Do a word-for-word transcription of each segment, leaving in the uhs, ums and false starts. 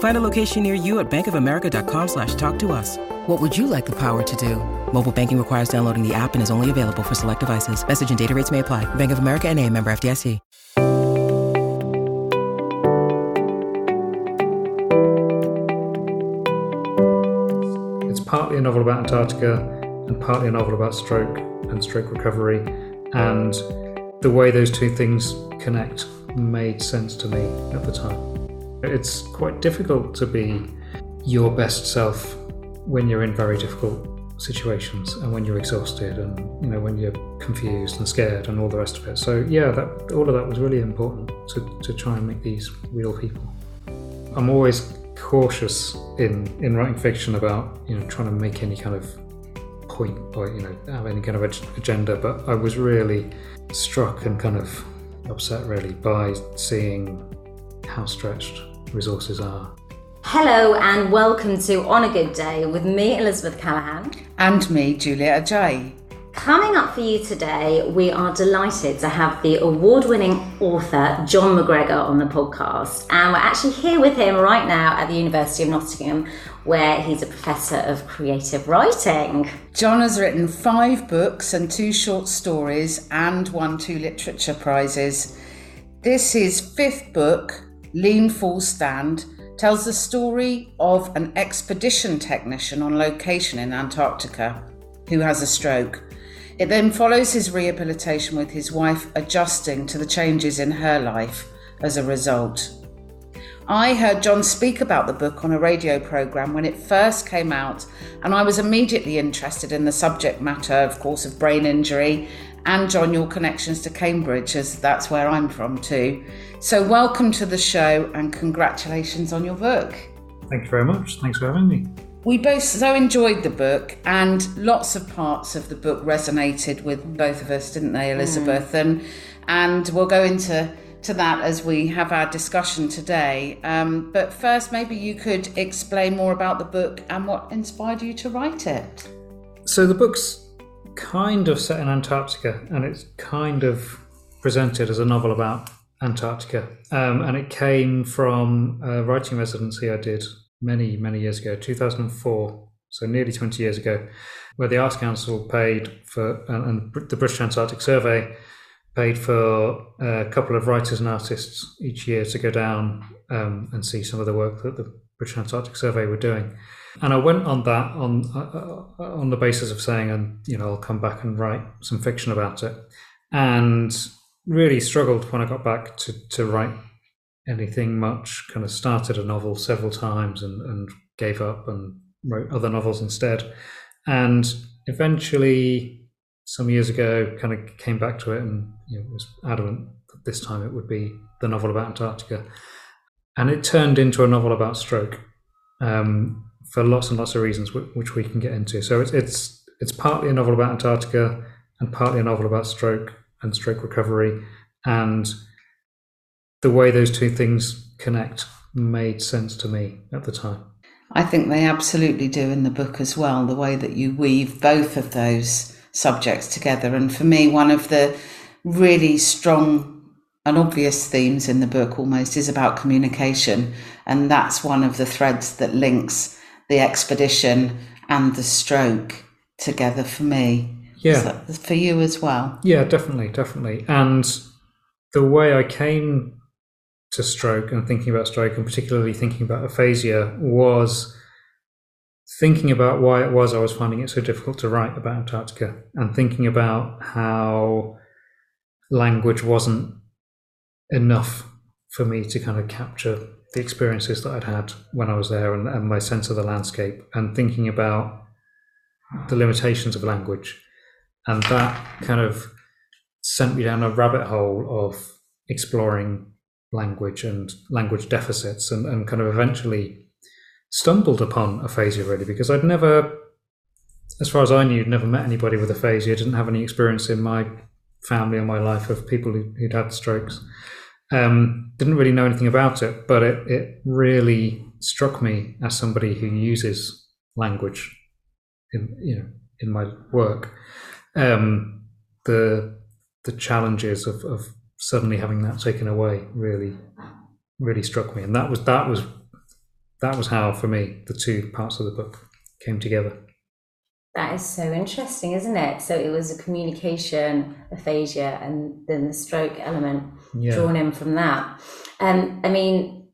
Find a location near you at bankofamerica.com slash talk to us. What would you like the power to do? Mobile banking requires downloading the app and is only available for select devices. Message and data rates may apply. Bank of America N A, member F D I C. It's partly a novel about Antarctica and partly a novel about stroke and stroke recovery, and the way those two things connect made sense to me at the time. It's quite difficult to be your best self when you're in very difficult situations and when you're exhausted and, you know, when you're confused and scared and all the rest of it. So yeah, that all of that was really important to, to try and make these real people. I'm always cautious in, in writing fiction about, you know, trying to make any kind of point or, you know, have any kind of ag- agenda, but I was really struck and kind of upset really by seeing how stretched resources are. Hello and welcome to On A Good Day with me, Elizabeth Callahan. And me, Julia Ajayi. Coming up for you today, we are delighted to have the award-winning author Jon McGregor on the podcast. And we're actually here with him right now at the University of Nottingham, where he's a professor of creative writing. Jon has written five books and two short stories and won two literature prizes. This is his fifth book, Lean Fall Stand, tells the story of an expedition technician on location in Antarctica who has a stroke. It then follows his rehabilitation with his wife adjusting to the changes in her life as a result. I heard Jon speak about the book on a radio programme when it first came out, and I was immediately interested in the subject matter, of course, of brain injury, and Jon, your connections to Cambridge, as that's where I'm from too. So welcome to the show and congratulations on your book. Thank you very much. Thanks for having me. We both so enjoyed the book, and lots of parts of the book resonated with both of us, didn't they, Elizabeth? Mm. And and we'll go into to that as we have our discussion today. Um, but first, maybe you could explain more about the book and what inspired you to write it. So the book's kind of set in Antarctica, and it's kind of presented as a novel about Antarctica, um, and it came from a writing residency I did many many years ago, two thousand four, so nearly twenty years ago, where the Arts Council paid for, and the British Antarctic Survey paid for a couple of writers and artists each year to go down um, and see some of the work that the British Antarctic Survey were doing. And I went on that on uh, on the basis of saying, and you know, I'll come back and write some fiction about it. And really struggled when I got back to, to write anything much. Kind of started a novel several times and, and gave up and wrote other novels instead. And eventually, some years ago, kind of came back to it and, you know, was adamant that this time it would be the novel about Antarctica. And it turned into a novel about stroke. Um, for lots and lots of reasons, which we can get into. So it's it's it's partly a novel about Antarctica and partly a novel about stroke and stroke recovery, and the way those two things connect made sense to me at the time. I think they absolutely do in the book as well, the way that you weave both of those subjects together. And for me, one of the really strong and obvious themes in the book almost is about communication, and that's one of the threads that links the expedition and the stroke together for me. Yeah. So for you as well. Yeah, definitely, definitely. And the way I came to stroke and thinking about stroke, and particularly thinking about aphasia, was thinking about why it was I was finding it so difficult to write about Antarctica, and thinking about how language wasn't enough for me to kind of capture the experiences that I'd had when I was there, and, and my sense of the landscape, and thinking about the limitations of language. And that kind of sent me down a rabbit hole of exploring language and language deficits, and, and kind of eventually stumbled upon aphasia, really, because I'd never, as far as I knew, never met anybody with aphasia. I didn't have any experience in my family or my life of people who, who'd had strokes. Um, didn't really know anything about it, but it, it really struck me as somebody who uses language in, you know, in my work. Um, the the challenges of, of suddenly having that taken away really, really struck me, and that was that was that was how, for me, the two parts of the book came together. That is so interesting, isn't it? So it was a communication aphasia, and then the stroke element. Yeah. Drawn in from that. Um, I mean,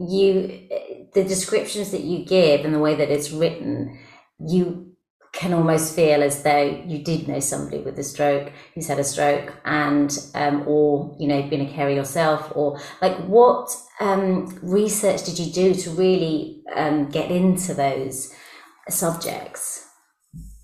you the descriptions that you give and the way that it's written, you can almost feel as though you did know somebody with a stroke who's had a stroke, and um, or, you know, been a carer yourself, or like what um, research did you do to really um, get into those subjects?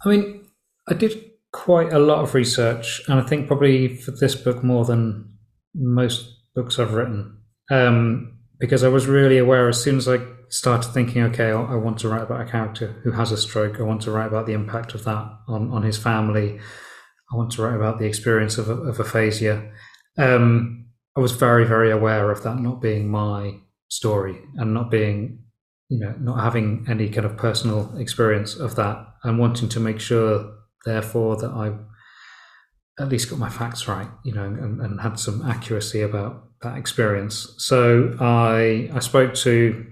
I mean, I did quite a lot of research, and I think probably for this book more than most books I've written, um, because I was really aware as soon as I started thinking, okay, I want to write about a character who has a stroke, I want to write about the impact of that on, on his family, I want to write about the experience of, of aphasia. Um, I was very, very aware of that not being my story, and not being, you know, not having any kind of personal experience of that, and wanting to make sure, therefore, that I at least got my facts right, you know, and, and had some accuracy about that experience. So I I spoke to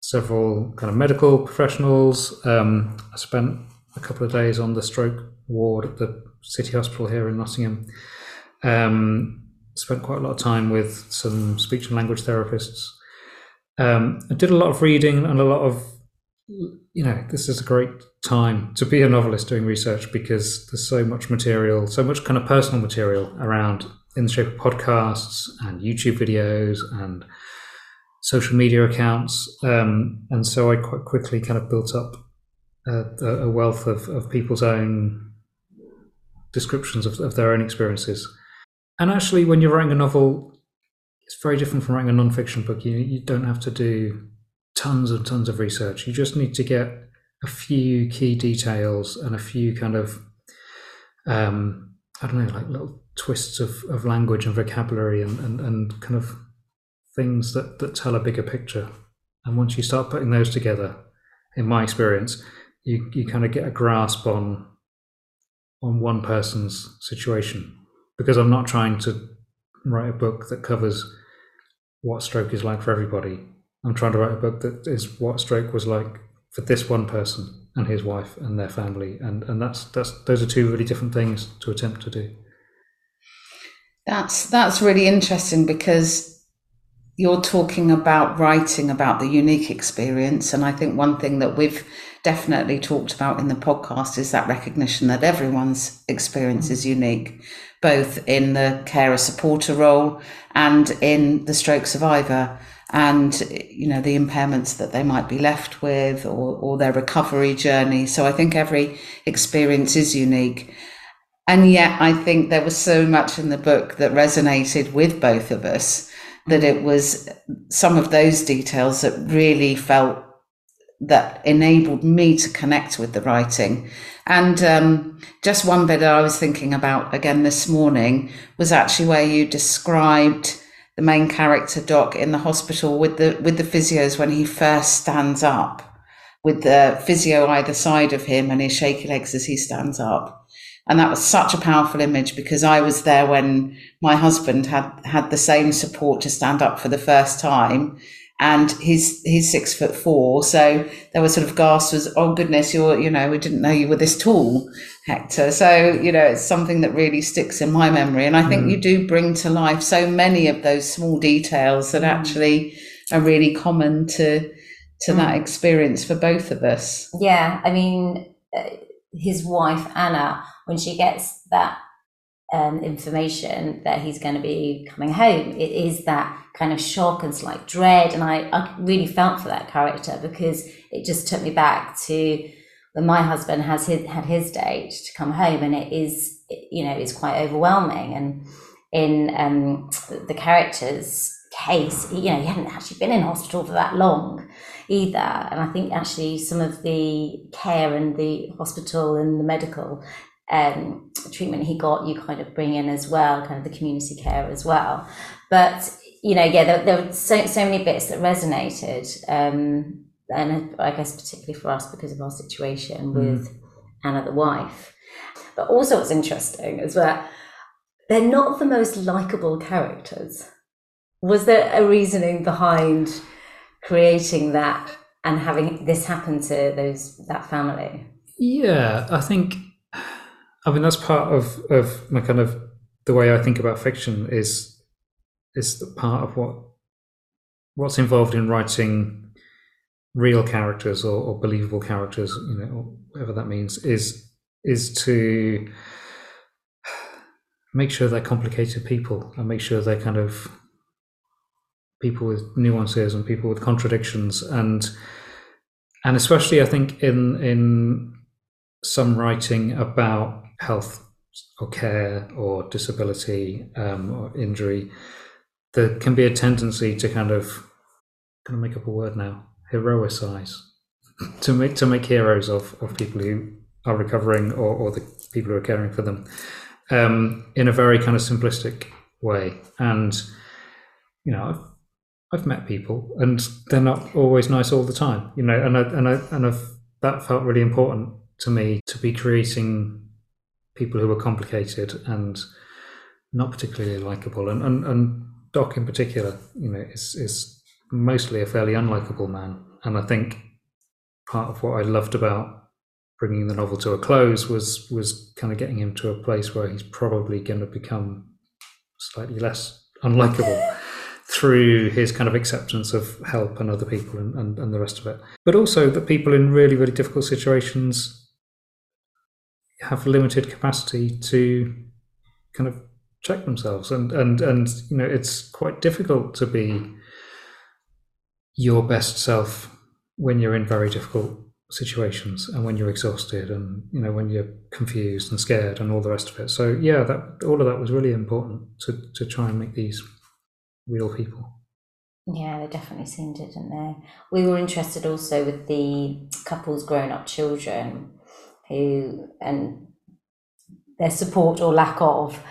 several kind of medical professionals. Um, I spent a couple of days on the stroke ward at the City Hospital here in Nottingham. Um, spent quite a lot of time with some speech and language therapists. Um, I did a lot of reading and a lot of, you know, this is a great time to be a novelist doing research, because there's so much material, so much kind of personal material around in the shape of podcasts and YouTube videos and social media accounts. Um, and so I quite quickly kind of built up a, a wealth of, of people's own descriptions of, of their own experiences. And actually, when you're writing a novel, it's very different from writing a non-fiction book. You, you don't have to do tons and tons of research. You just need to get a few key details and a few kind of, um, I don't know, like little twists of, of language and vocabulary and, and, and kind of things that, that tell a bigger picture. And once you start putting those together, in my experience, you, you kind of get a grasp on on one person's situation. Because I'm not trying to write a book that covers what stroke is like for everybody. I'm trying to write a book that is what stroke was like for this one person and his wife and their family, and and that's that's those are two really different things to attempt to do. That's that's really interesting, because you're talking about writing about the unique experience, and I think one thing that we've definitely talked about in the podcast is that recognition that everyone's experience is unique, both in the carer supporter role and in the stroke survivor, and, you know, the impairments that they might be left with, or, or their recovery journey. So I think every experience is unique. And yet I think there was so much in the book that resonated with both of us, that it was some of those details that really felt, that enabled me to connect with the writing. And um, just one bit that I was thinking about again this morning was actually where you described the main character, Doc, in the hospital with the with the physios when he first stands up, with the physio either side of him and his shaky legs as he stands up. And that was such a powerful image, because I was there when my husband had had the same support to stand up for the first time, and he's he's six foot four, so there was sort of gasp, was, oh goodness, you're, you know, we didn't know you were this tall, Hector. So, you know, it's something that really sticks in my memory, and I think mm. you do bring to life so many of those small details that mm. actually are really common to to mm. that experience for both of us. Yeah, I mean, his wife Anna, when she gets that um, information that he's going to be coming home. It is that kind of shock and slight dread. And I, I really felt for that character, because it just took me back to when my husband has his, had his date to come home, and it is, you know, it's quite overwhelming. And in um, the character's case, you know, he hadn't actually been in hospital for that long either. And I think actually some of the care and the hospital and the medical um, treatment he got, you kind of bring in as well, kind of the community care as well. But, you know, yeah, there, there were so, so many bits that resonated. Um, and I guess particularly for us because of our situation with mm. Anna, the wife. But also what's interesting is that they're not the most likable characters. Was there a reasoning behind creating that and having this happen to those that family? Yeah, I think, I mean, that's part of, of my kind of, the way I think about fiction is, is the part of what what's involved in writing real characters or, or believable characters, you know, or whatever that means, is is to make sure they're complicated people and make sure they're kind of people with nuances and people with contradictions, and and especially I think in in some writing about health or care or disability um, or injury, there can be a tendency to kind of I'm going to make up a word now, heroicize, to make to make heroes of, of people who are recovering or, or the people who are caring for them, um, in a very kind of simplistic way. And you know, I've, I've met people, and they're not always nice all the time, you know. And I, and I, and I've, that felt really important to me, to be creating people who are complicated and not particularly likable. And, and, and Doc in particular, you know, is is mostly a fairly unlikable man. And I think part of what I loved about bringing the novel to a close was was kind of getting him to a place where he's probably going to become slightly less unlikable. Through his kind of acceptance of help and other people and, and, and the rest of it. But also that people in really, really difficult situations have limited capacity to kind of check themselves. And, and, and you know, it's quite difficult to be your best self when you're in very difficult situations and when you're exhausted and, you know, when you're confused and scared and all the rest of it. So, yeah, that all of that was really important to, to try and make these real people. Yeah, they definitely seemed it, didn't they? We were interested also with the couple's grown-up children who, and their support or lack of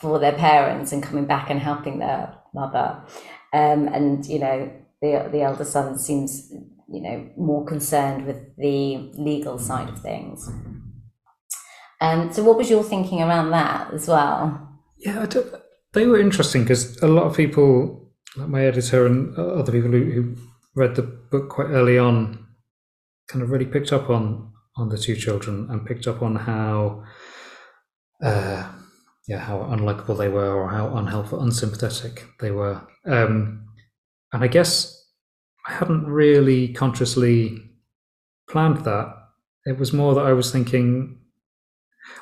for their parents and coming back and helping their mother. Um, and, you know, the the elder son seems, you know, more concerned with the legal side of things. Um, so what was your thinking around that as well? Yeah, I don't... They were interesting because a lot of people, like my editor and other people who, who read the book quite early on, kind of really picked up on, on the two children and picked up on how, uh, yeah, how unlikable they were or how unhelpful, unsympathetic they were. Um, and I guess I hadn't really consciously planned that. It was more that I was thinking,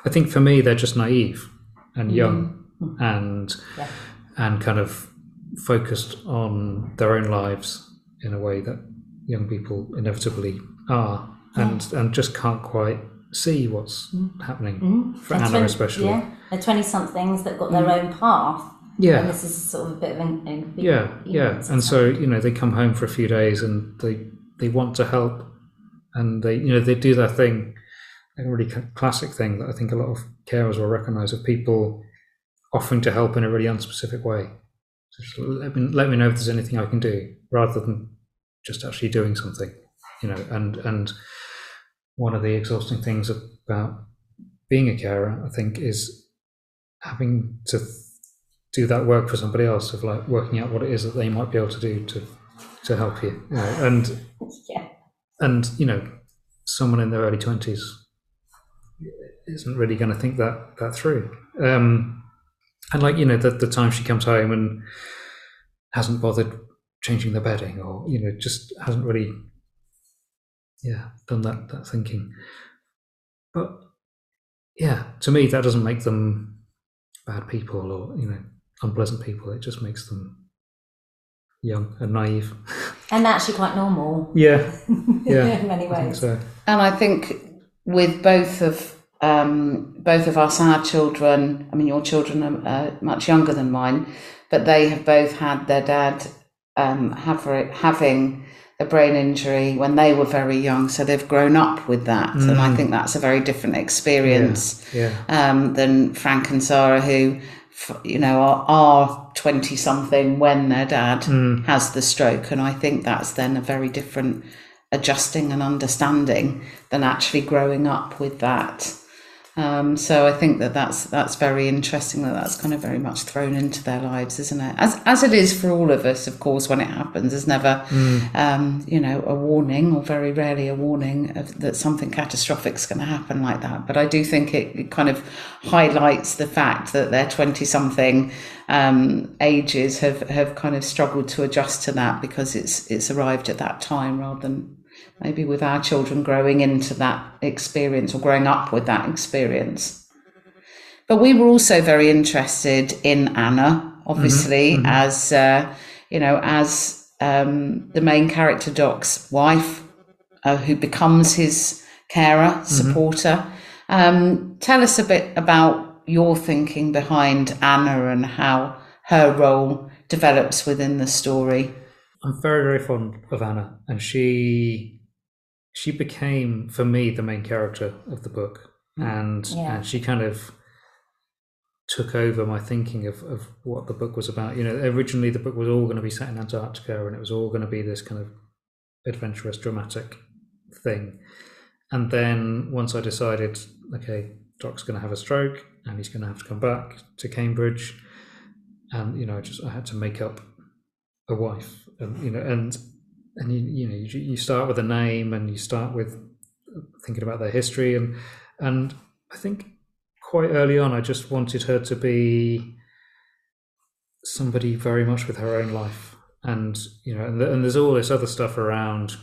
I think for me, they're just naive and young. Mm-hmm. And yeah. and kind of focused on their own lives in a way that young people inevitably are, and mm. and just can't quite see what's mm. happening mm. for Anna twenty, especially. Yeah, they're twenty somethings that got their mm. own path. Yeah, and this is sort of a bit of an, an yeah, yeah. And stuff. So you know, they come home for a few days and they they want to help, and they you know they do their thing, a really classic thing that I think a lot of carers will recognise of people offering to help in a really unspecific way. Just let me, let me know if there's anything I can do, rather than just actually doing something, you know. And and one of the exhausting things about being a carer, I think, is having to do that work for somebody else, of like working out what it is that they might be able to do to to help you, you know. And yeah. and you know, someone in their early twenties isn't really going to think that that through. Um, And like, you know, the, the time she comes home and hasn't bothered changing the bedding or, you know, just hasn't really, yeah, done that, that thinking. But yeah, to me, that doesn't make them bad people or, you know, unpleasant people. It just makes them young and naive. And actually quite normal. Yeah. Yeah. In many ways. I think so. And I think with both of um, both of us, our children, I mean, your children are uh, much younger than mine, but they have both had their dad um, have, having a brain injury when they were very young, so they've grown up with that. Mm. And I think that's a very different experience yeah. Yeah. Um, than Frank and Sarah, who, you know, are twenty something when their dad mm. has the stroke. And I think that's then a very different adjusting and understanding than actually growing up with that. Um, so I think that that's that's very interesting, that that's kind of very much thrown into their lives, isn't it? As as it is for all of us, of course, when it happens. There's never, mm. um, you know, a warning, or very rarely a warning of, that something catastrophic is going to happen like that. But I do think it, it kind of highlights the fact that their twenty-something um, ages have, have kind of struggled to adjust to that, because it's it's arrived at that time, rather than maybe with our children growing into that experience or growing up with that experience. But we were also very interested in Anna, obviously, mm-hmm. as, uh, you know, as um, the main character, Doc's wife, uh, who becomes his carer, supporter. Mm-hmm. Um, tell us a bit about your thinking behind Anna and how her role develops within the story. I'm very, very fond of Anna, and she she became, for me, the main character of the book, and yeah. and she kind of took over my thinking of, of what the book was about. You know, originally the book was all going to be set in Antarctica, and it was all going to be this kind of adventurous, dramatic thing. And then once I decided, okay, Doc's going to have a stroke, and he's going to have to come back to Cambridge, and, you know, just I had to make up a wife. And, you know, and and you, you know, you, you start with a name, and you start with thinking about their history, and and I think quite early on, I just wanted her to be somebody very much with her own life, and you know, and, the, and there's all this other stuff around,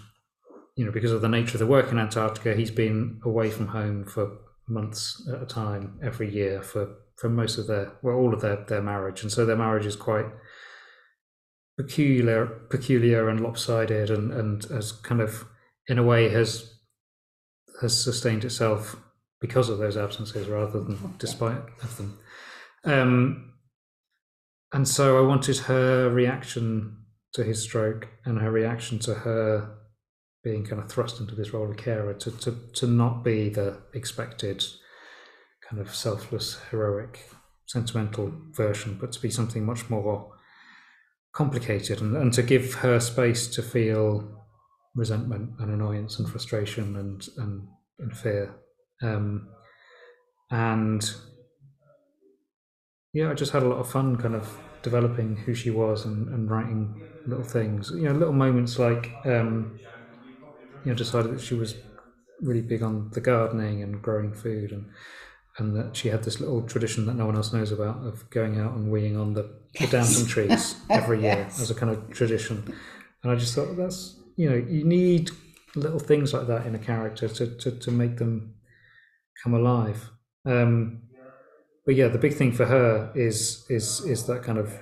you know, because of the nature of the work in Antarctica, he's been away from home for months at a time every year for for most of their well, all of their their marriage, and so their marriage is quite peculiar peculiar and lopsided, and and has kind of in a way has has sustained itself because of those absences rather than despite of them, um and so I wanted her reaction to his stroke and her reaction to her being kind of thrust into this role of carer to to, to not be the expected kind of selfless, heroic, sentimental version, but to be something much more complicated, and, and to give her space to feel resentment and annoyance and frustration and and, and fear, um, and yeah, I just had a lot of fun kind of developing who she was, and, and writing little things, you know, little moments like um, you know, decided that she was really big on the gardening and growing food, and and that she had this little tradition that no one else knows about of going out and weeing on the, the Downton trees every year yes. as a kind of tradition. And I just thought, that's, you know, you need little things like that in a character to to, to make them come alive. Um, but yeah, the big thing for her is is is that kind of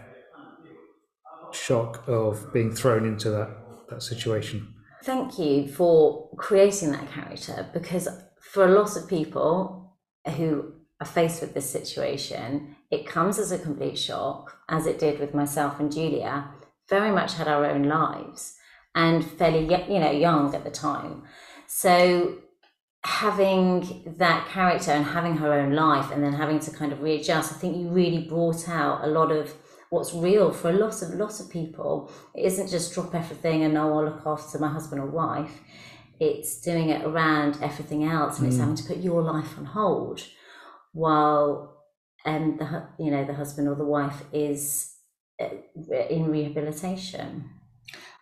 shock of being thrown into that, that situation. Thank you for creating that character, because for a lot of people who are faced with this situation, it comes as a complete shock, as it did with myself and Julia. Very much had our own lives, and fairly, you know, young at the time. So having that character and having her own life, and then having to kind of readjust, I think you really brought out a lot of what's real for a lot of lot of people. It isn't just drop everything and no, I'll look after my husband or wife. It's doing it around everything else, and mm. it's having to put your life on hold while um, the you know the husband or the wife is in rehabilitation.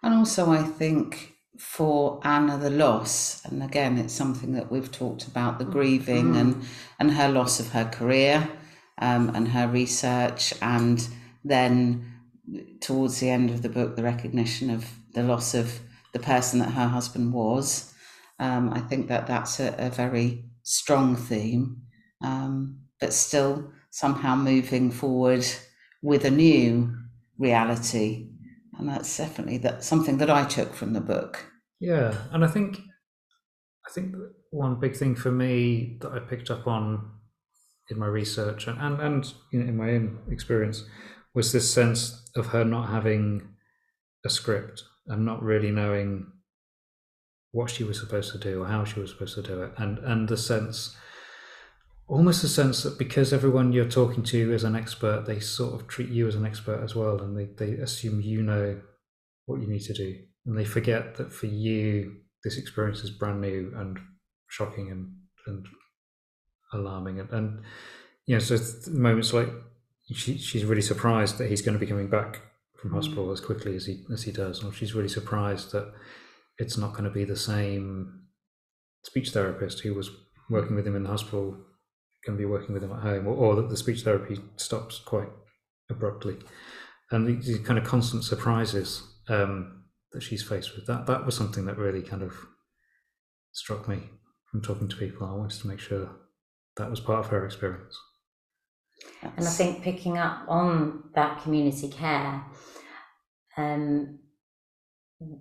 And also, I think for Anna, the loss, and again, it's something that we've talked about, the grieving mm. and and her loss of her career, um, and her research, and then towards the end of the book, the recognition of the loss of the person that her husband was. um, I think that that's a, a very strong theme, um, but still somehow moving forward with a new reality. And that's definitely that something that I took from the book. Yeah, and I think I think one big thing for me that I picked up on in my research and, and, and you know, in my own experience was this sense of her not having a script and not really knowing what she was supposed to do or how she was supposed to do it, and and the sense, almost the sense that because everyone you're talking to is an expert, they sort of treat you as an expert as well, and they, they assume you know what you need to do, and they forget that for you this experience is brand new and shocking and and alarming, and, and you know, so moments like she, she's really surprised that he's going to be coming back from hospital as quickly as he as he does, or she's really surprised that it's not going to be the same speech therapist who was working with him in the hospital going to be working with him at home, or, or that the speech therapy stops quite abruptly, and these kind of constant surprises um, that she's faced with. That that was something that really kind of struck me from talking to people. I wanted to make sure that was part of her experience. And I think picking up on that community care, um,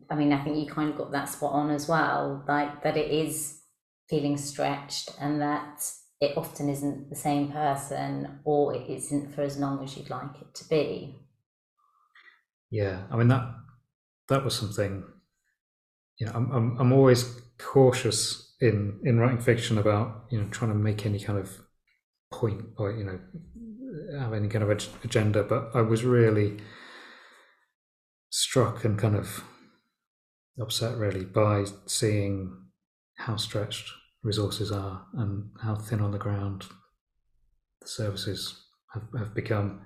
I mean, I think you kind of got that spot on as well, like that it is feeling stretched and that it often isn't the same person, or it isn't for as long as you'd like it to be. Yeah, I mean, that that was something, you know, I'm I'm, I'm always cautious in, in writing fiction about, you know, trying to make any kind of point or, you know, have any kind of ag- agenda, but I was really struck and kind of upset really by seeing how stretched resources are and how thin on the ground the services have, have become.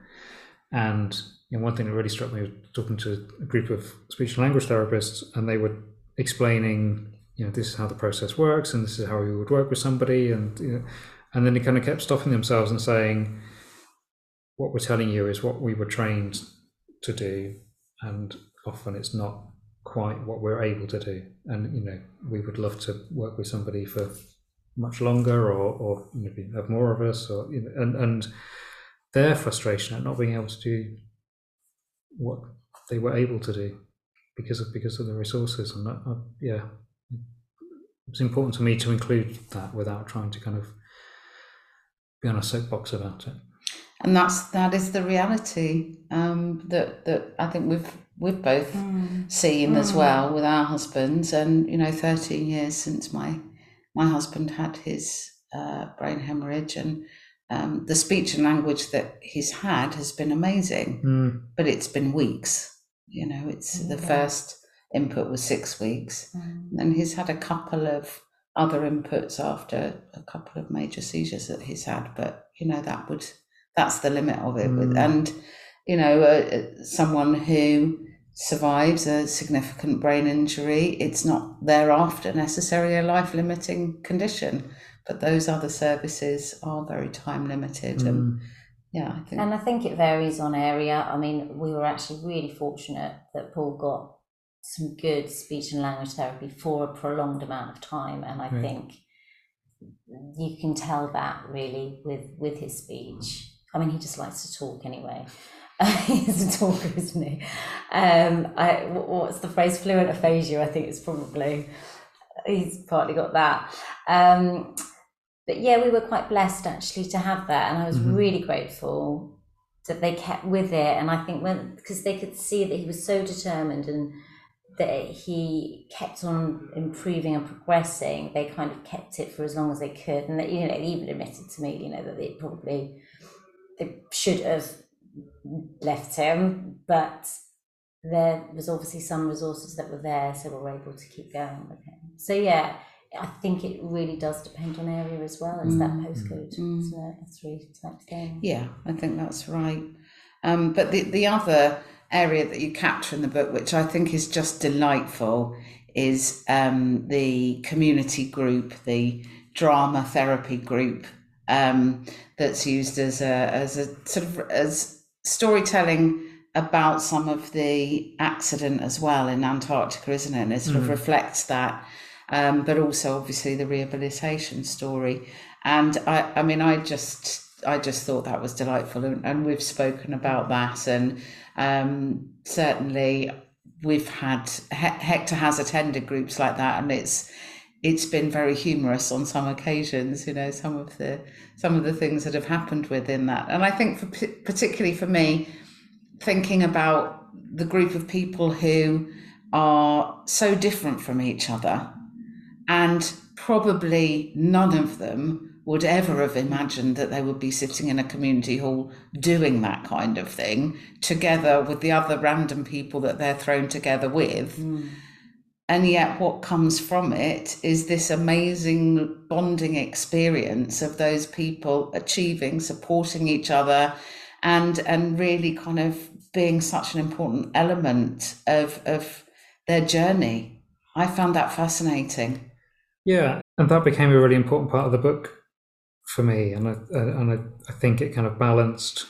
And you know, one thing that really struck me was talking to a group of speech and language therapists, and they were explaining, you know, this is how the process works and this is how we would work with somebody, and you know, and then they kind of kept stopping themselves and saying, what we're telling you is what we were trained to do, and often it's not quite what we're able to do. And you know, we would love to work with somebody for much longer, or, or you know, have more of us, or you know, and and their frustration at not being able to do what they were able to do because of because of the resources. And that, uh, yeah, it's important to me to include that without trying to kind of be on a soapbox about it. And that's that is the reality um, that that I think we've we've both mm. seen mm. as well with our husbands. And you know, thirteen years since my my husband had his uh, brain hemorrhage, and um, the speech and language that he's had has been amazing, mm. but it's been weeks. You know, it's okay. The first input was six weeks, mm. and then he's had a couple of other inputs after a couple of major seizures that he's had. But you know, that would. That's the limit of it. Mm. And, you know, uh, someone who survives a significant brain injury, it's not thereafter necessarily a life-limiting condition. But those other services are very time-limited. Mm. And, yeah, I think... And I think it varies on area. I mean, we were actually really fortunate that Paul got some good speech and language therapy for a prolonged amount of time. And I mm. think you can tell that really with, with his speech. I mean, he just likes to talk anyway. He's a talker, isn't he? Um, I, what's the phrase? Fluent aphasia, I think it's probably. He's partly got that. Um, but yeah, we were quite blessed actually to have that. And I was mm-hmm. really grateful that they kept with it. And I think when, because they could see that he was so determined and that he kept on improving and progressing, they kind of kept it for as long as they could. And that, you know, they even admitted to me, you know, that they probably they should have left him, but there was obviously some resources that were there, so we were able to keep going with him. So yeah, I think it really does depend on area as well. It's mm. that postcode mm. it's really type thing. Yeah, I think that's right. Um, but the the other area that you capture in the book, which I think is just delightful, is um, the community group, the drama therapy group, um, that's used as a as a sort of as storytelling about some of the accident as well in Antarctica, isn't it? And it sort mm. of reflects that, um, but also obviously the rehabilitation story. And I, I mean, I just I just thought that was delightful, and, and we've spoken about that, and um, certainly we've had H- Hector has attended groups like that, and it's it's been very humorous on some occasions, you know, some of the some of the things that have happened within that. And I think for, particularly for me, thinking about the group of people who are so different from each other, and probably none of them would ever have imagined that they would be sitting in a community hall doing that kind of thing together with the other random people that they're thrown together with. Mm. And yet what comes from it is this amazing bonding experience of those people achieving, supporting each other, and and really kind of being such an important element of, of their journey. I found that fascinating. Yeah, and that became a really important part of the book for me. And I and I, I think it kind of balanced,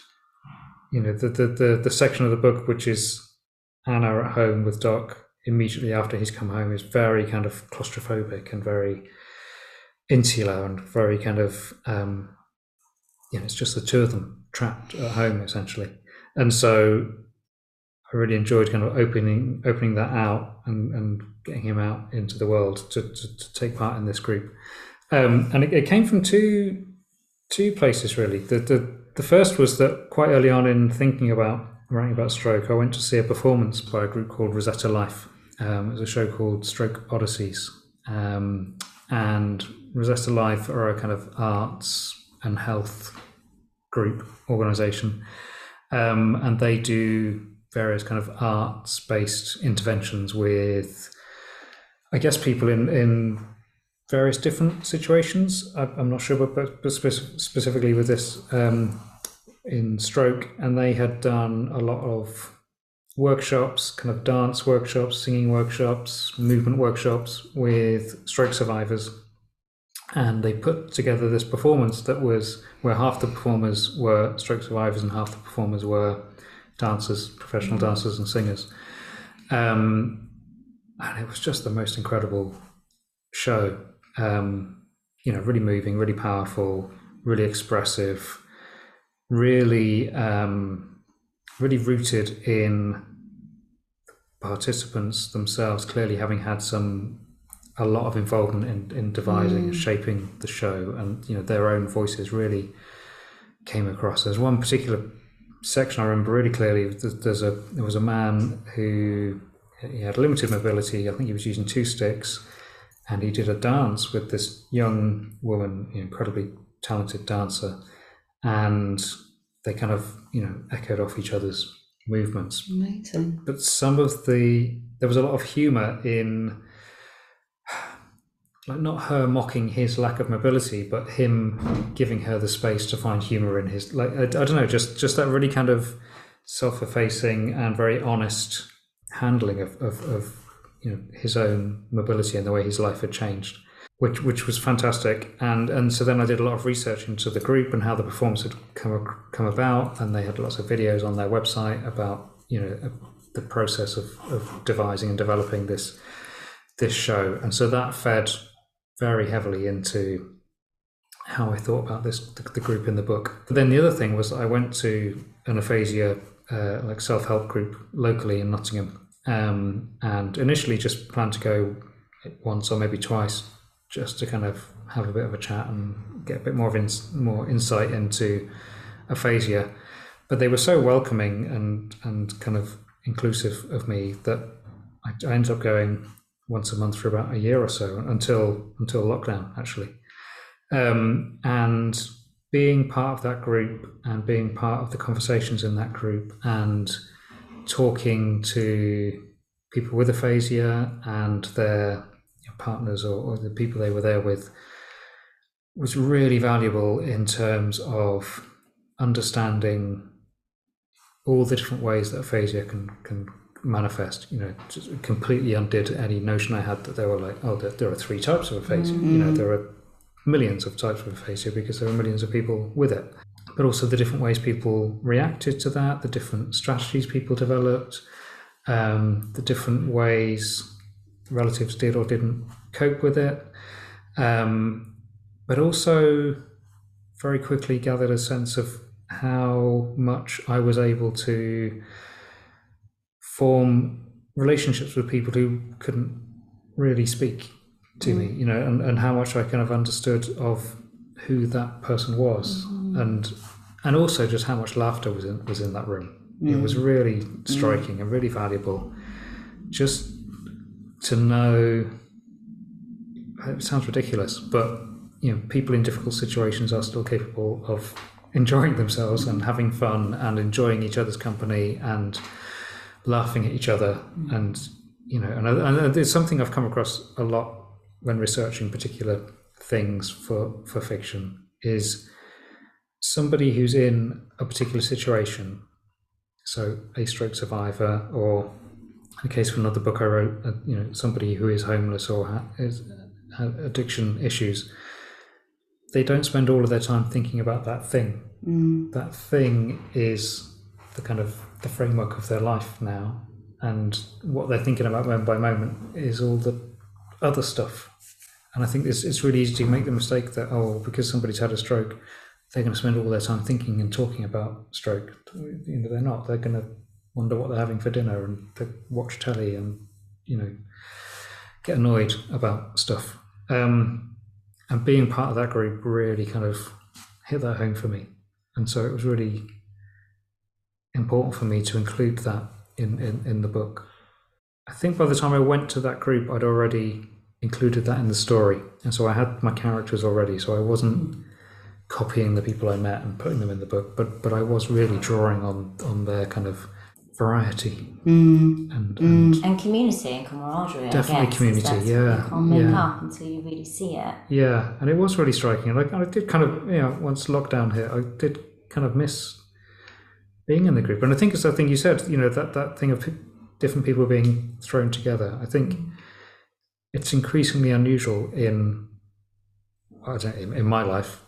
you know, the, the, the, the section of the book, which is Anna at home with Doc, immediately after he's come home, is very kind of claustrophobic and very insular and very kind of um you know, it's just the two of them trapped at home essentially. And so I really enjoyed kind of opening opening that out and, and getting him out into the world to, to, to take part in this group. Um and it, it came from two two places really. The, the the first was that quite early on in thinking about writing about stroke, I went to see a performance by a group called Rosetta Life. Um, it was a show called Stroke Odysseys. Um, and Rosetta Life are a kind of arts and health group organisation. Um, and they do various kind of arts-based interventions with, I guess, people in, in various different situations. I, I'm not sure, but, but spe- specifically with this um in stroke, and they had done a lot of workshops, kind of dance workshops, singing workshops, movement workshops with stroke survivors. And they put together this performance that was where half the performers were stroke survivors and half the performers were dancers, professional dancers and singers. Um, and it was just the most incredible show. Um, you know, really moving, really powerful, really expressive, really um really rooted in participants themselves clearly having had some a lot of involvement in, in devising mm. and shaping the show, and you know, their own voices really came across. There's one particular section I remember really clearly. There's a there was a man who he had limited mobility. I think he was using two sticks, and he did a dance with this young woman, incredibly talented dancer. And they kind of, you know, echoed off each other's movements. Amazing. But some of the, there was a lot of humour in, like, not her mocking his lack of mobility, but him giving her the space to find humour in his, like, I, I don't know, just, just that really kind of self-effacing and very honest handling of, of, of, you know, his own mobility and the way his life had changed. Which which was fantastic, and and so then I did a lot of research into the group and how the performance had come come about, and they had lots of videos on their website about, you know, the process of, of devising and developing this this show, and so that fed very heavily into how I thought about this the, the group in the book. But then the other thing was I went to an aphasia uh, like self help group locally in Nottingham, um, and initially just planned to go once or maybe twice, just to kind of have a bit of a chat and get a bit more of ins- more insight into aphasia. But they were so welcoming and, and kind of inclusive of me that I, I ended up going once a month for about a year or so, until until lockdown, actually. Um, and being part of that group and being part of the conversations in that group and talking to people with aphasia and their partners or, or the people they were there with was really valuable in terms of understanding all the different ways that aphasia can can manifest. You know, just completely undid any notion I had that they were like, oh, there, there are three types of aphasia. Mm-hmm. You know, there are millions of types of aphasia because there are millions of people with it. But also the different ways people reacted to that, the different strategies people developed, um, the different ways relatives did or didn't cope with it, um, but also very quickly gathered a sense of how much I was able to form relationships with people who couldn't really speak to mm-hmm. me, you know, and, and how much I kind of understood of who that person was, mm-hmm. and and also just how much laughter was in was in that room. Mm-hmm. It was really striking mm-hmm. and really valuable, just to know. It sounds ridiculous, but you know, people in difficult situations are still capable of enjoying themselves and having fun and enjoying each other's company and laughing at each other. Mm. And, you know, and, and it's something I've come across a lot when researching particular things for, for fiction, is somebody who's in a particular situation. So a stroke survivor, or in the case of another book I wrote, uh, you know, somebody who is homeless or ha- is, addiction issues, they don't spend all of their time thinking about that thing. Mm. That thing is the kind of the framework of their life now, and what they're thinking about moment by moment is all the other stuff. And I think it's, it's really easy to make the mistake that, oh, because somebody's had a stroke, they're going to spend all their time thinking and talking about stroke. You know, they're not. They're going to wonder what they're having for dinner and watch telly and, you know, get annoyed about stuff. Um, and being part of that group really kind of hit that home for me. And so it was really important for me to include that in, in, in the book. I think by the time I went to that group, I'd already included that in the story. And so I had my characters already, so I wasn't mm. copying the people I met and putting them in the book, but but I was really drawing on, on their kind of variety mm. and, and, mm. and community and camaraderie. Definitely, I guess, community, yeah. You can't make yeah. up until you really see it. Yeah, and it was really striking. Like, I did kind of, you know, once lockdown hit, I did kind of miss being in the group. And I think it's that thing you said, you know, that, that thing of p- different people being thrown together. I think it's increasingly unusual in, I don't, in, in my life.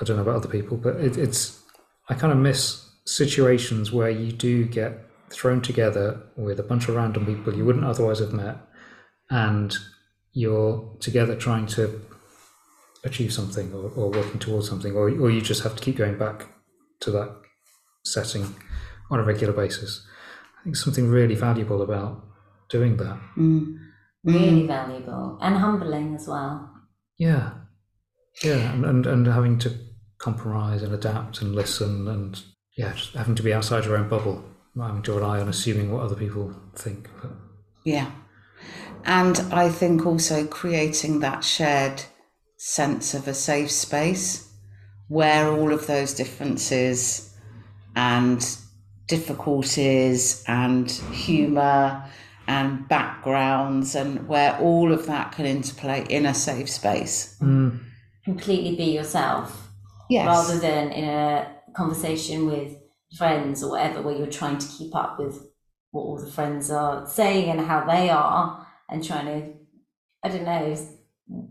I don't know about other people, but it, it's, I kind of miss situations where you do get thrown together with a bunch of random people you wouldn't otherwise have met, and you're together trying to achieve something, or, or working towards something, or, or you just have to keep going back to that setting on a regular basis. I think something really valuable about doing that. Mm. Really mm. valuable, and humbling as well. Yeah, yeah, and, and, and having to compromise and adapt and listen, and yeah, just having to be outside your own bubble. Not having to rely on assuming what other people think. But. Yeah. And I think also creating that shared sense of a safe space where all of those differences and difficulties and humour and backgrounds, and where all of that can interplay in a safe space. Mm. Completely be yourself. Yes. Rather than in a conversation with friends or whatever, where you're trying to keep up with what all the friends are saying and how they are, and trying to, I don't know,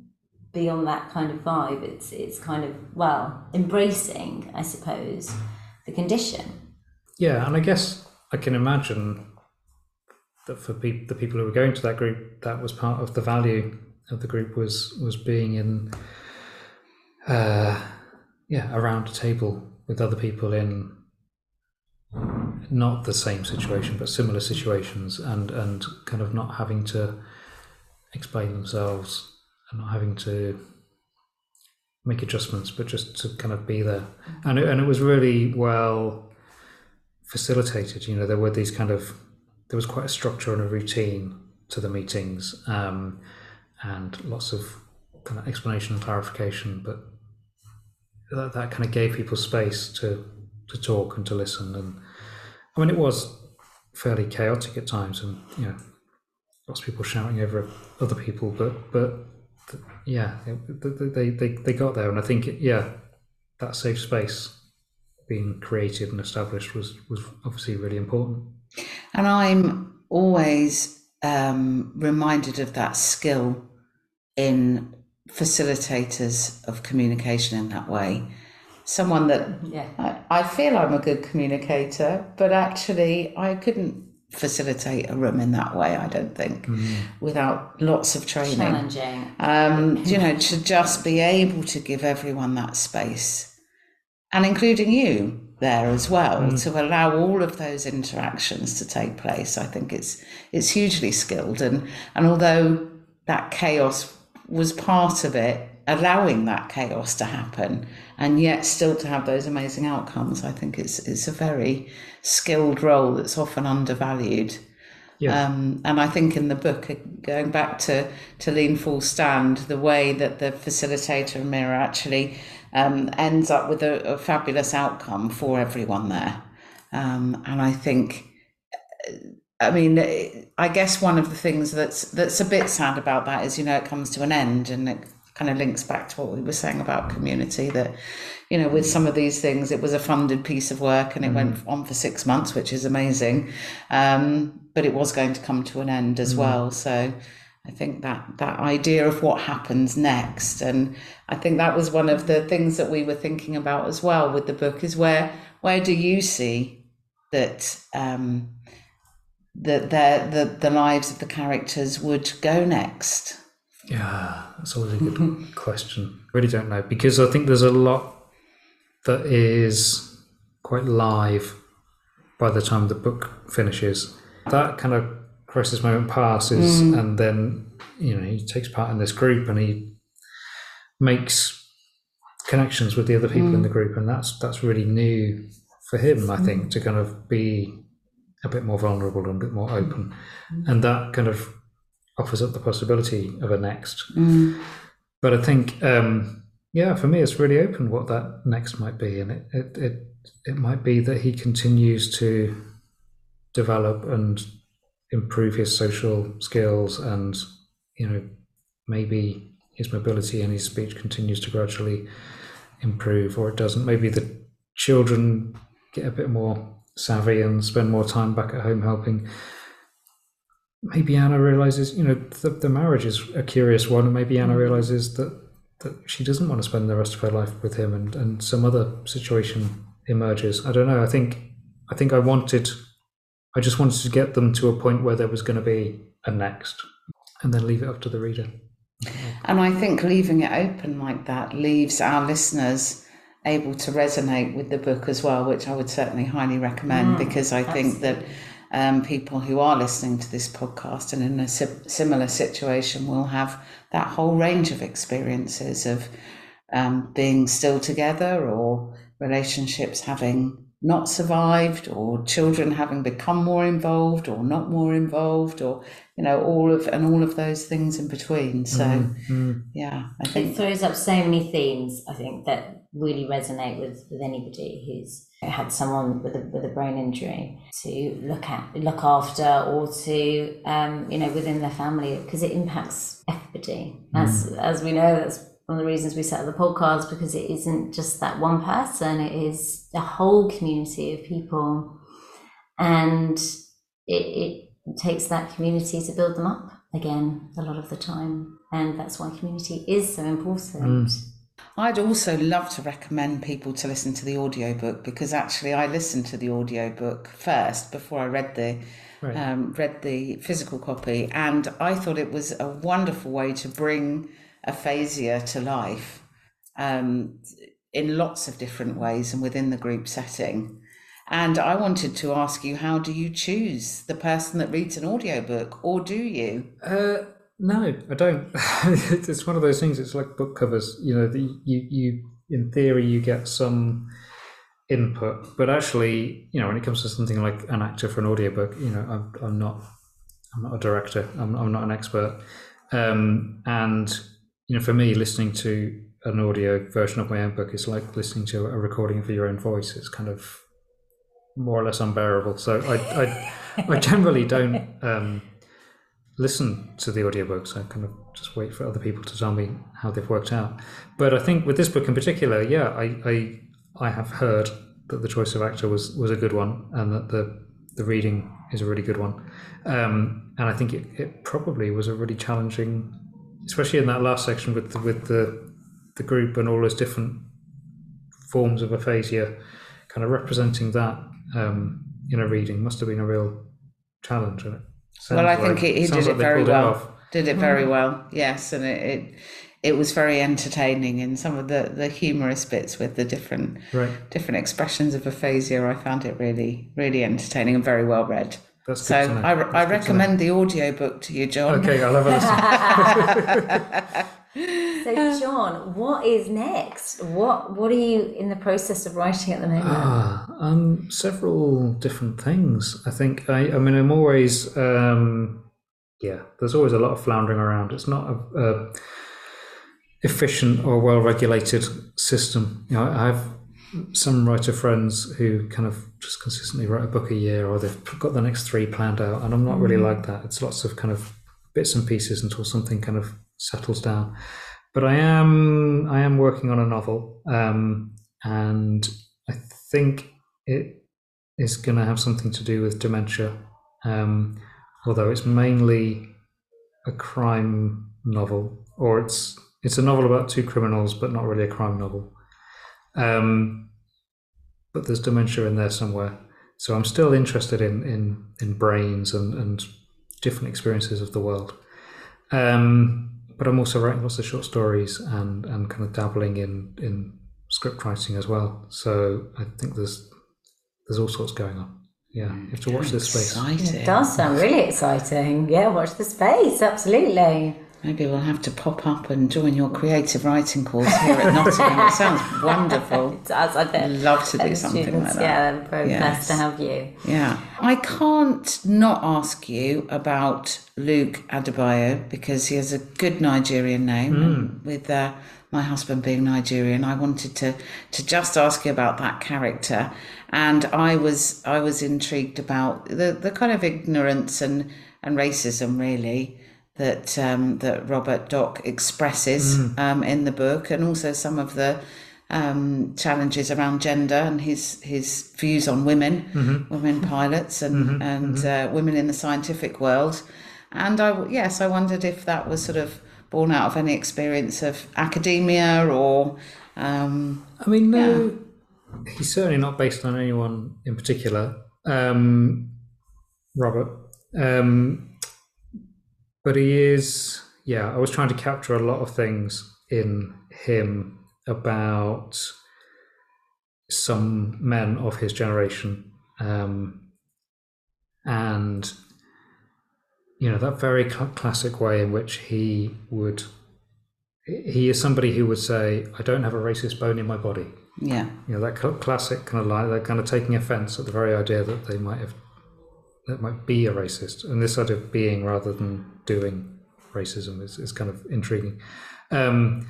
be on that kind of vibe. It's it's kind of, well, embracing, I suppose, the condition. Yeah, and I guess I can imagine that for pe- the people who were going to that group, that was part of the value of the group, was was being in, uh, yeah, around a table with other people in not the same situation but similar situations, and and kind of not having to explain themselves and not having to make adjustments, but just to kind of be there. And it, and it was really well facilitated. You know, there were these kind of, there was quite a structure and a routine to the meetings, um, and lots of kind of explanation and clarification, but that, that kind of gave people space to to talk and to listen. And I mean, it was fairly chaotic at times, and you know, lots of people shouting over other people, but but yeah, they they they got there. And I think it, yeah, that safe space being created and established was was obviously really important. And I'm always um, reminded of that skill in facilitators of communication in that way. Someone that, yeah. I, I feel I'm a good communicator, but actually I couldn't facilitate a room in that way, I don't think, mm. without lots of training. Challenging. Um, you know, to just be able to give everyone that space and including you there as well, mm. to allow all of those interactions to take place. I think it's it's hugely skilled, and and although that chaos was part of it, allowing that chaos to happen and yet still to have those amazing outcomes, I think it's it's a very skilled role that's often undervalued. Yeah. Um, and I think in the book, going back to, to Lean, Fall, Stand, the way that the facilitator and mirror actually um, ends up with a, a fabulous outcome for everyone there. Um, and I think, I mean, I guess one of the things that's that's a bit sad about that is, you know, it comes to an end, and it kind of links back to what we were saying about community, that, you know, with some of these things, it was a funded piece of work and it mm. went on for six months, which is amazing. Um, but it was going to come to an end as mm. well. So I think that that idea of what happens next, and I think that was one of the things that we were thinking about as well with the book, is where where do you see that um, that their, the, the lives of the characters would go next? Yeah, that's always a good question. I really don't know, because I think there's a lot that is quite live by the time the book finishes. That kind of crisis moment passes, mm. and then, you know, he takes part in this group and he makes connections with the other people mm. in the group, and that's that's really new for him, I think, mm. to kind of be a bit more vulnerable and a bit more open, mm. and that kind of offers up the possibility of a next. Mm. But I think, um, yeah, for me, it's really open what that next might be. And it, it it it might be that he continues to develop and improve his social skills, and, you know, maybe his mobility and his speech continues to gradually improve, or it doesn't. Maybe the children get a bit more savvy and spend more time back at home helping. Maybe Anna realizes, you know, the, the marriage is a curious one, and maybe Anna realizes that, that she doesn't want to spend the rest of her life with him, and, and some other situation emerges. I don't know. I think I think I wanted, I just wanted to get them to a point where there was going to be a next, and then leave it up to the reader. And I think leaving it open like that leaves our listeners able to resonate with the book as well, which I would certainly highly recommend, mm, because I think that Um, people who are listening to this podcast and in a si- similar situation will have that whole range of experiences of um, being still together, or relationships having not survived, or children having become more involved or not more involved, or, you know, all of and all of those things in between. So mm-hmm. yeah, I think it throws up so many themes, I think, that really resonate with, with anybody who's had someone with a with a brain injury to look at, look after, or to um, you know, within their family, because it impacts everybody. As mm. as we know, that's one of the reasons we set up the podcast, because it isn't just that one person; it is the whole community of people, and it, it takes that community to build them up again a lot of the time, and that's why community is so important. Mm. I'd also love to recommend people to listen to the audiobook, because actually I listened to the audiobook first before I read the right. um, read the physical copy, and I thought it was a wonderful way to bring aphasia to life um, in lots of different ways and within the group setting. And I wanted to ask you, how do you choose the person that reads an audiobook, or do you? Uh... No, I don't. It's one of those things. It's like book covers. You know, the, you you in theory you get some input, but actually, you know, when it comes to something like an actor for an audiobook, you know, I'm I'm not I'm not a director. I'm I'm not an expert. Um, and you know, for me, listening to an audio version of my own book is like listening to a recording of your own voice. It's kind of more or less unbearable. So I I, I generally don't. Um, listen to the audiobooks. I kind of just wait for other people to tell me how they've worked out. But I think with this book in particular, yeah, I I, I have heard that the choice of actor was, was a good one, and that the, the reading is a really good one. Um, and I think it, it probably was a really challenging, especially in that last section with the, with the the group and all those different forms of aphasia, kind of representing that um, in a reading must have been a real challenge, in it. Sounds well, I like, think he, he did like it very well. It did it very well, yes, and it, it it was very entertaining, and some of the, the humorous bits with the different right. different expressions of aphasia, I found it really, really entertaining and very well read. That's so good to know. I, That's I good recommend to know. The audiobook to you, John. Okay, I'll have a listen. So, John, what is next? What What are you in the process of writing at the moment? Ah, um, several different things. I think, I, I mean, I'm always, um, yeah, there's always a lot of floundering around. It's not a... a efficient or well-regulated system. You know, I have some writer friends who kind of just consistently write a book a year, or they've got the next three planned out, and I'm not really like that. It's lots of kind of bits and pieces until something kind of settles down. But I am I am working on a novel, um, and I think it is going to have something to do with dementia, um, although it's mainly a crime novel, or it's It's a novel about two criminals, but not really a crime novel. Um, but there's dementia in there somewhere. So I'm still interested in in, in brains and, and different experiences of the world. Um, but I'm also writing lots of short stories and, and kind of dabbling in, in script writing as well. So I think there's there's all sorts going on. Yeah, you have to watch this space. Exciting. It does sound really exciting. Yeah, watch the space, absolutely. Maybe we'll have to pop up and join your creative writing course here at Nottingham. It sounds wonderful. It does, I bet. I'd love to do something students, like that. Yeah, I'm very yes. blessed to have you. Yeah. I can't not ask you about Luke Adebayo, because he has a good Nigerian name. Mm. And with uh, my husband being Nigerian, I wanted to, to just ask you about that character. And I was I was intrigued about the, the kind of ignorance and, and racism, really, that um, that Robert Doc expresses mm. um, in the book, and also some of the um, challenges around gender and his his views on women, mm-hmm. women pilots, and mm-hmm. and mm-hmm. Uh, women in the scientific world. And I yes, I wondered if that was sort of born out of any experience of academia or. Um, I mean, no, yeah. He's certainly not based on anyone in particular, um, Robert. Um, But he is, yeah, I was trying to capture a lot of things in him about some men of his generation. Um, and, you know, that very cl- classic way in which he would, he is somebody who would say, I don't have a racist bone in my body. Yeah. You know, that cl- classic kind of like, that kind of taking offense at the very idea that they might have, that might be a racist, and this sort of being rather than doing racism is, is kind of intriguing. Um,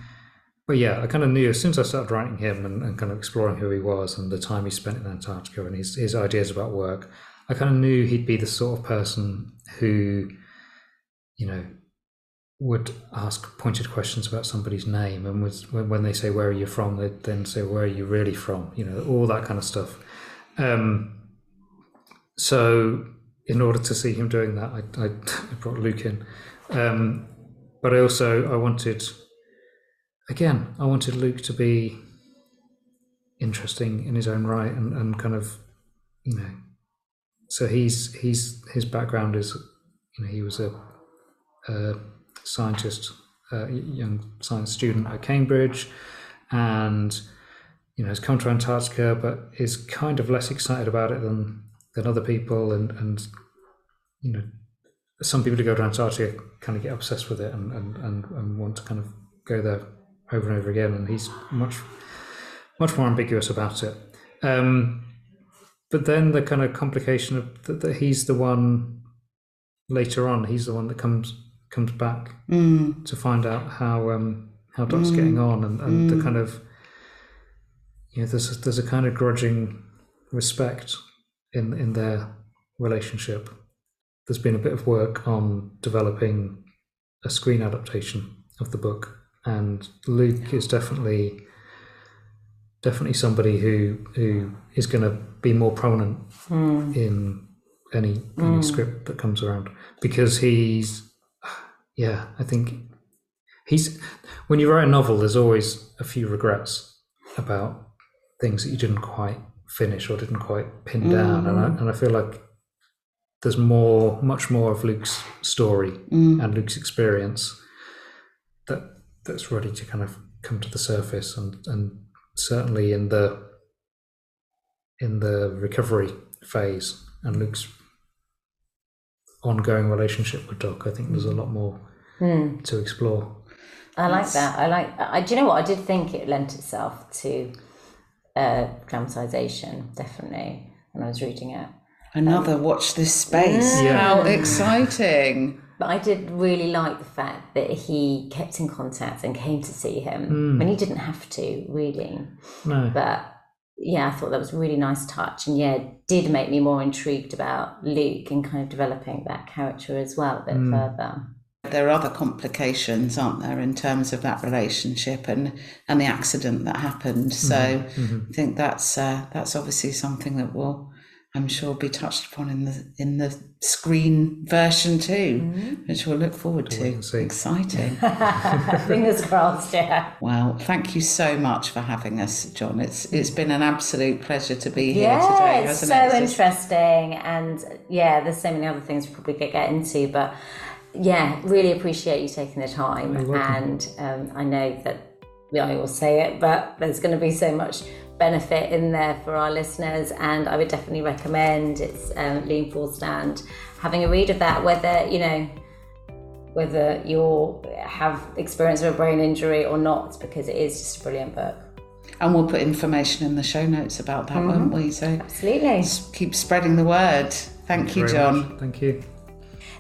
but yeah, I kind of knew as soon as I started writing him and, and kind of exploring who he was and the time he spent in Antarctica and his, his ideas about work, I kind of knew he'd be the sort of person who, you know, would ask pointed questions about somebody's name, and was, when, when they say, where are you from? They'd then say, where are you really from? You know, all that kind of stuff. Um, so... In order to see him doing that, I, I, I brought Luke in. Um, but I also, I wanted, again, I wanted Luke to be interesting in his own right and, and kind of, you know, so he's, he's his background is, you know, he was a, a scientist, a young science student at Cambridge, and, you know, has come to Antarctica, but is kind of less excited about it than... than other people, and, and you know, some people who go to Antarctica kind of get obsessed with it and, and, and, and want to kind of go there over and over again, and he's much much more ambiguous about it. Um, but then the kind of complication of that, that he's the one later on, he's the one that comes comes back mm. to find out how um, how Doc's mm. getting on, and, and mm. the kind of, you know, there's a, there's a kind of grudging respect in in their relationship. There's been a bit of work on developing a screen adaptation of the book, and Luke is definitely definitely somebody who who is going to be more prominent mm. in any, mm. any script that comes around, because he's yeah I think he's when you write a novel, there's always a few regrets about things that you didn't quite finish or didn't quite pin mm. down, and I, and I feel like there's more much more of Luke's story mm. and Luke's experience that that's ready to kind of come to the surface, and and certainly in the in the recovery phase and Luke's ongoing relationship with Doc, I think there's a lot more mm. to explore. I like it's, that. I like. I, do you know what? I did think it lent itself to uh, dramatisation, definitely, when I was reading it. Another um, watch this space. Yeah. How exciting! But I did really like the fact that he kept in contact and came to see him mm. when he didn't have to, really. No. But yeah, I thought that was a really nice touch, and yeah, it did make me more intrigued about Luke and kind of developing that character as well a bit mm. further. There are other complications, aren't there, in terms of that relationship and, and the accident that happened. So mm-hmm. I think that's uh, that's obviously something that will, I'm sure, be touched upon in the in the screen version too, mm-hmm. which we'll look forward to. Exciting. Fingers crossed, yeah. Well, thank you so much for having us, Jon. It's it's been an absolute pleasure to be here yeah, today. It's hasn't so it? It's interesting, and yeah, there's so many other things we probably could get into, but yeah, really appreciate you taking the time. And um, I know that we I will say it, but there's going to be so much benefit in there for our listeners, and I would definitely recommend it's um, Lean Fall Stand, having a read of that, whether you know whether you have experience of a brain injury or not, because it is just a brilliant book. And we'll put information in the show notes about that, mm-hmm. won't we? So absolutely, keep spreading the word. Thank, Thank you, Jon. Much. Thank you.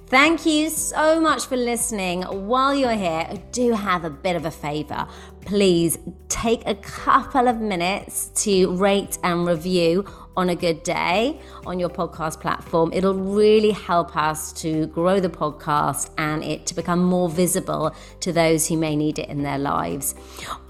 Thank you so much for listening. While you're here, do have a bit of a favour. Please take a couple of minutes to rate and review On A Good Day on your podcast platform. It'll really help us to grow the podcast and it to become more visible to those who may need it in their lives.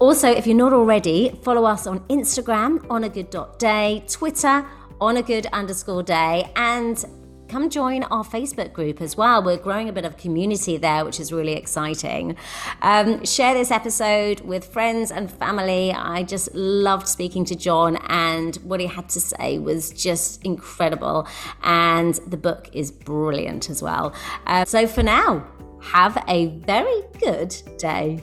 Also, if you're not already, follow us on Instagram, on a good dot day, Twitter, on a good underscore day, and come join our Facebook group as well. We're growing a bit of community there, which is really exciting. Um, share this episode with friends and family. I just loved speaking to Jon, and what he had to say was just incredible. And the book is brilliant as well. Uh, so for now, have a very good day.